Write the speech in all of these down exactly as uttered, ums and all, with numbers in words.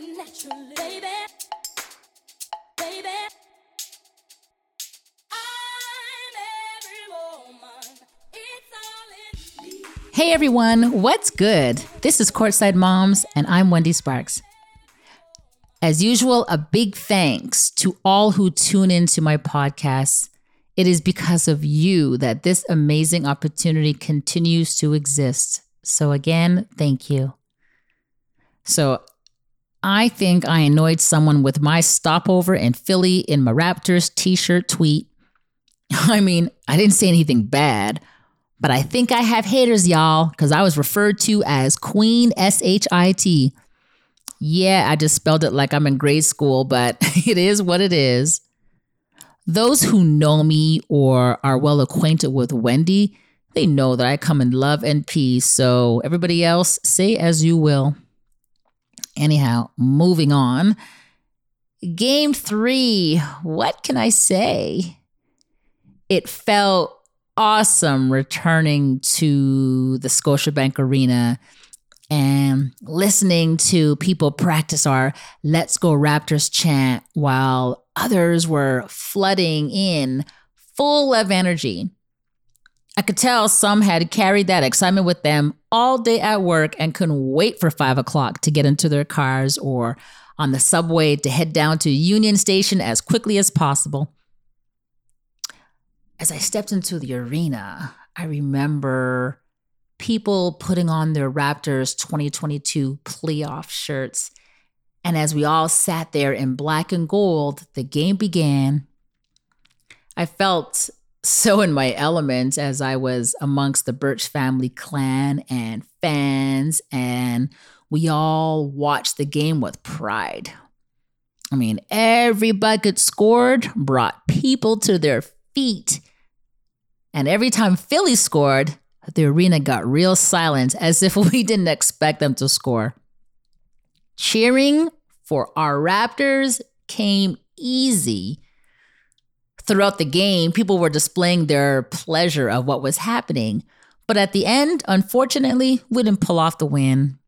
it naturally, baby. Baby, I'm every woman. It's all in me. Hey everyone, what's good? This is Courtside Moms and I'm Wendy Sparks. As usual, a big thanks to all who tune into my podcast. It is because of you that this amazing opportunity continues to exist. So again, thank you. So I think I annoyed someone with my stopover in Philly in my Raptors t-shirt tweet. I mean, I didn't say anything bad, but I think I have haters, y'all, because I was referred to as Queen S H I T. Yeah, I just spelled it like I'm in grade school, but it is what it is. Those who know me or are well acquainted with Wendy, they know that I come in love and peace. So everybody else, say as you will. Anyhow, moving on. Game three, what can I say? It felt awesome returning to the Scotiabank Arena and listening to people practice our Let's Go Raptors chant while others were flooding in full of energy. I could tell some had carried that excitement with them all day at work and couldn't wait for five o'clock to get into their cars or on the subway to head down to Union Station as quickly as possible. As I stepped into the arena, I remember people putting on their Raptors twenty twenty-two playoff shirts. And as we all sat there in black and gold, the game began. I felt so in my element as I was amongst the Birch family clan and fans, and we all watched the game with pride. I mean, every bucket scored brought people to their feet. And every time Philly scored, the arena got real silent as if we didn't expect them to score. Cheering for our Raptors came easy. Throughout the game, people were displaying their pleasure of what was happening. But at the end, unfortunately, we didn't pull off the win.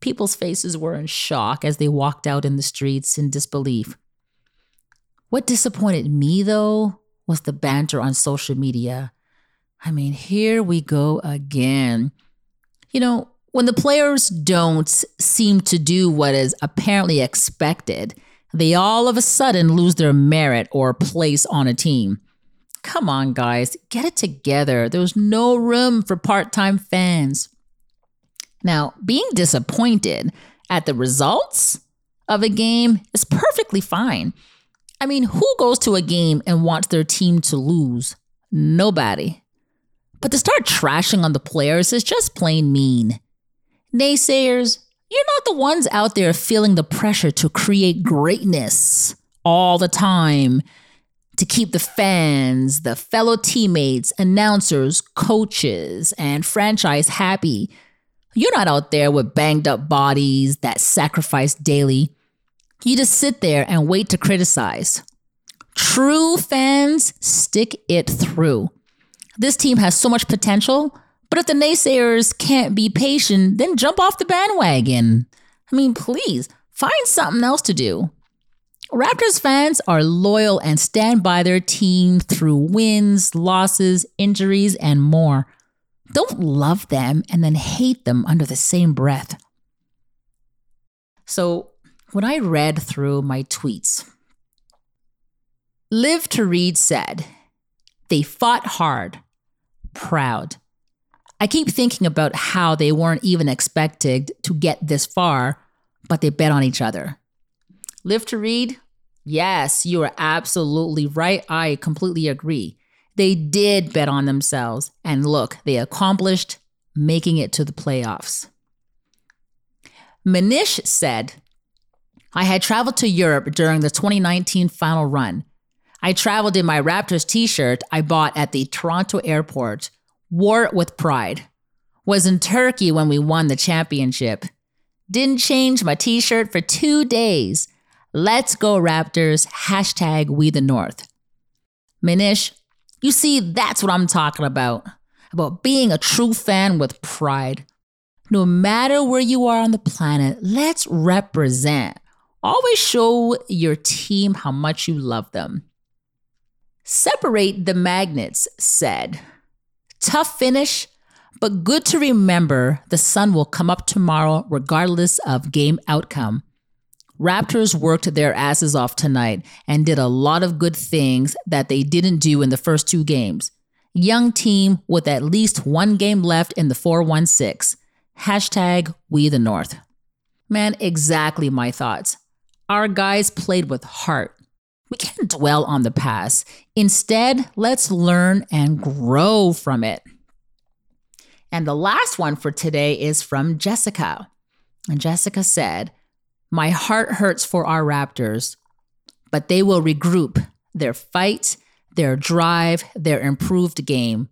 People's faces were in shock as they walked out in the streets in disbelief. What disappointed me, though, was the banter on social media. I mean, here we go again. You know, when the players don't seem to do what is apparently expected, they all of a sudden lose their merit or place on a team. Come on, guys, get it together. There's no room for part-time fans. Now, being disappointed at the results of a game is perfectly fine. I mean, who goes to a game and wants their team to lose? Nobody. But to start trashing on the players is just plain mean. Naysayers, you're not the ones out there feeling the pressure to create greatness all the time, to keep the fans, the fellow teammates, announcers, coaches, and franchise happy. You're not out there with banged up bodies that sacrifice daily. You just sit there and wait to criticize. True fans stick it through. This team has so much potential. But if the naysayers can't be patient, then jump off the bandwagon. I mean, please, find something else to do. Raptors fans are loyal and stand by their team through wins, losses, injuries, and more. Don't love them and then hate them under the same breath. So when I read through my tweets, Liv to Reed said, "They fought hard, proud." I keep thinking about how they weren't even expected to get this far, but they bet on each other. Live to Read? Yes, you are absolutely right. I completely agree. They did bet on themselves. And look, they accomplished making it to the playoffs. Manish said, "I had traveled to Europe during the twenty nineteen final run. I traveled in my Raptors t-shirt I bought at the Toronto airport. Wore it with pride. Was in Turkey when we won the championship. Didn't change my t-shirt for two days. Let's go Raptors. Hashtag we the North." Manish, you see, that's what I'm talking about. About being a true fan with pride. no matter where you are on the planet, let's represent. Always show your team how much you love them. Separate the Magnets said, tough finish, but good to remember the sun will come up tomorrow regardless of game outcome. Raptors worked their asses off tonight and did a lot of good things that they didn't do in the first two games. Young team with at least one game left in the four one six. Hashtag We the North. Man, exactly my thoughts. Our guys played with heart. We can't dwell on the past. Instead, let's learn and grow from it. And the last one for today is from Jessica. And Jessica said, my heart hurts for our Raptors, but they will regroup. Their fight, their drive, their improved game.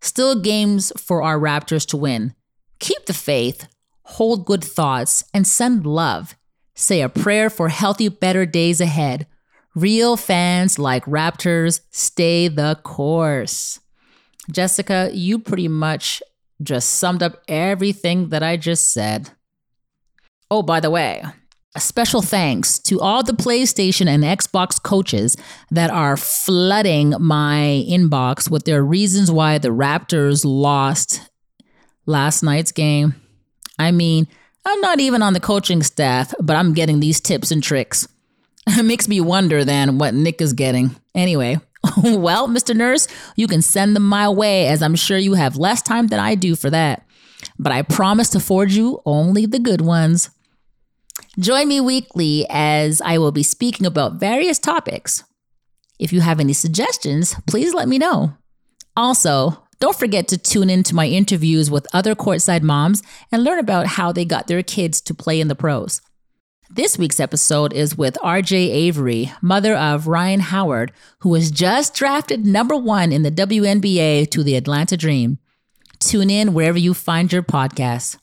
Still games for our Raptors to win. Keep the faith, hold good thoughts, and send love. Say a prayer for healthy, better days ahead. Real fans like Raptors, stay the course. Jessica, you pretty much just summed up everything that I just said. Oh, by the way, a special thanks to all the PlayStation and Xbox coaches that are flooding my inbox with their reasons why the Raptors lost last night's game. I mean, I'm not even on the coaching staff, but I'm getting these tips and tricks. It makes me wonder then what Nick is getting. Anyway, well, Mister Nurse, you can send them my way as I'm sure you have less time than I do for that. But I promise to forge you only the good ones. Join me weekly as I will be speaking about various topics. If you have any suggestions, please let me know. Also, don't forget to tune in to my interviews with other courtside moms and learn about how they got their kids to play in the pros. This week's episode is with R J Avery, mother of Ryan Howard, who was just drafted number one in the W N B A to the Atlanta Dream. Tune in wherever you find your podcasts.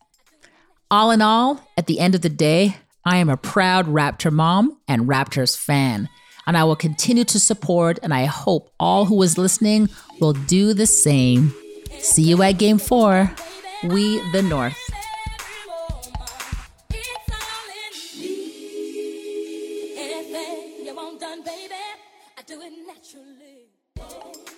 All in all, at the end of the day, I am a proud Raptor mom and Raptors fan, and I will continue to support, and I hope all who is listening will do the same. See you at Game four. We the North. You won't done, baby. I do it naturally.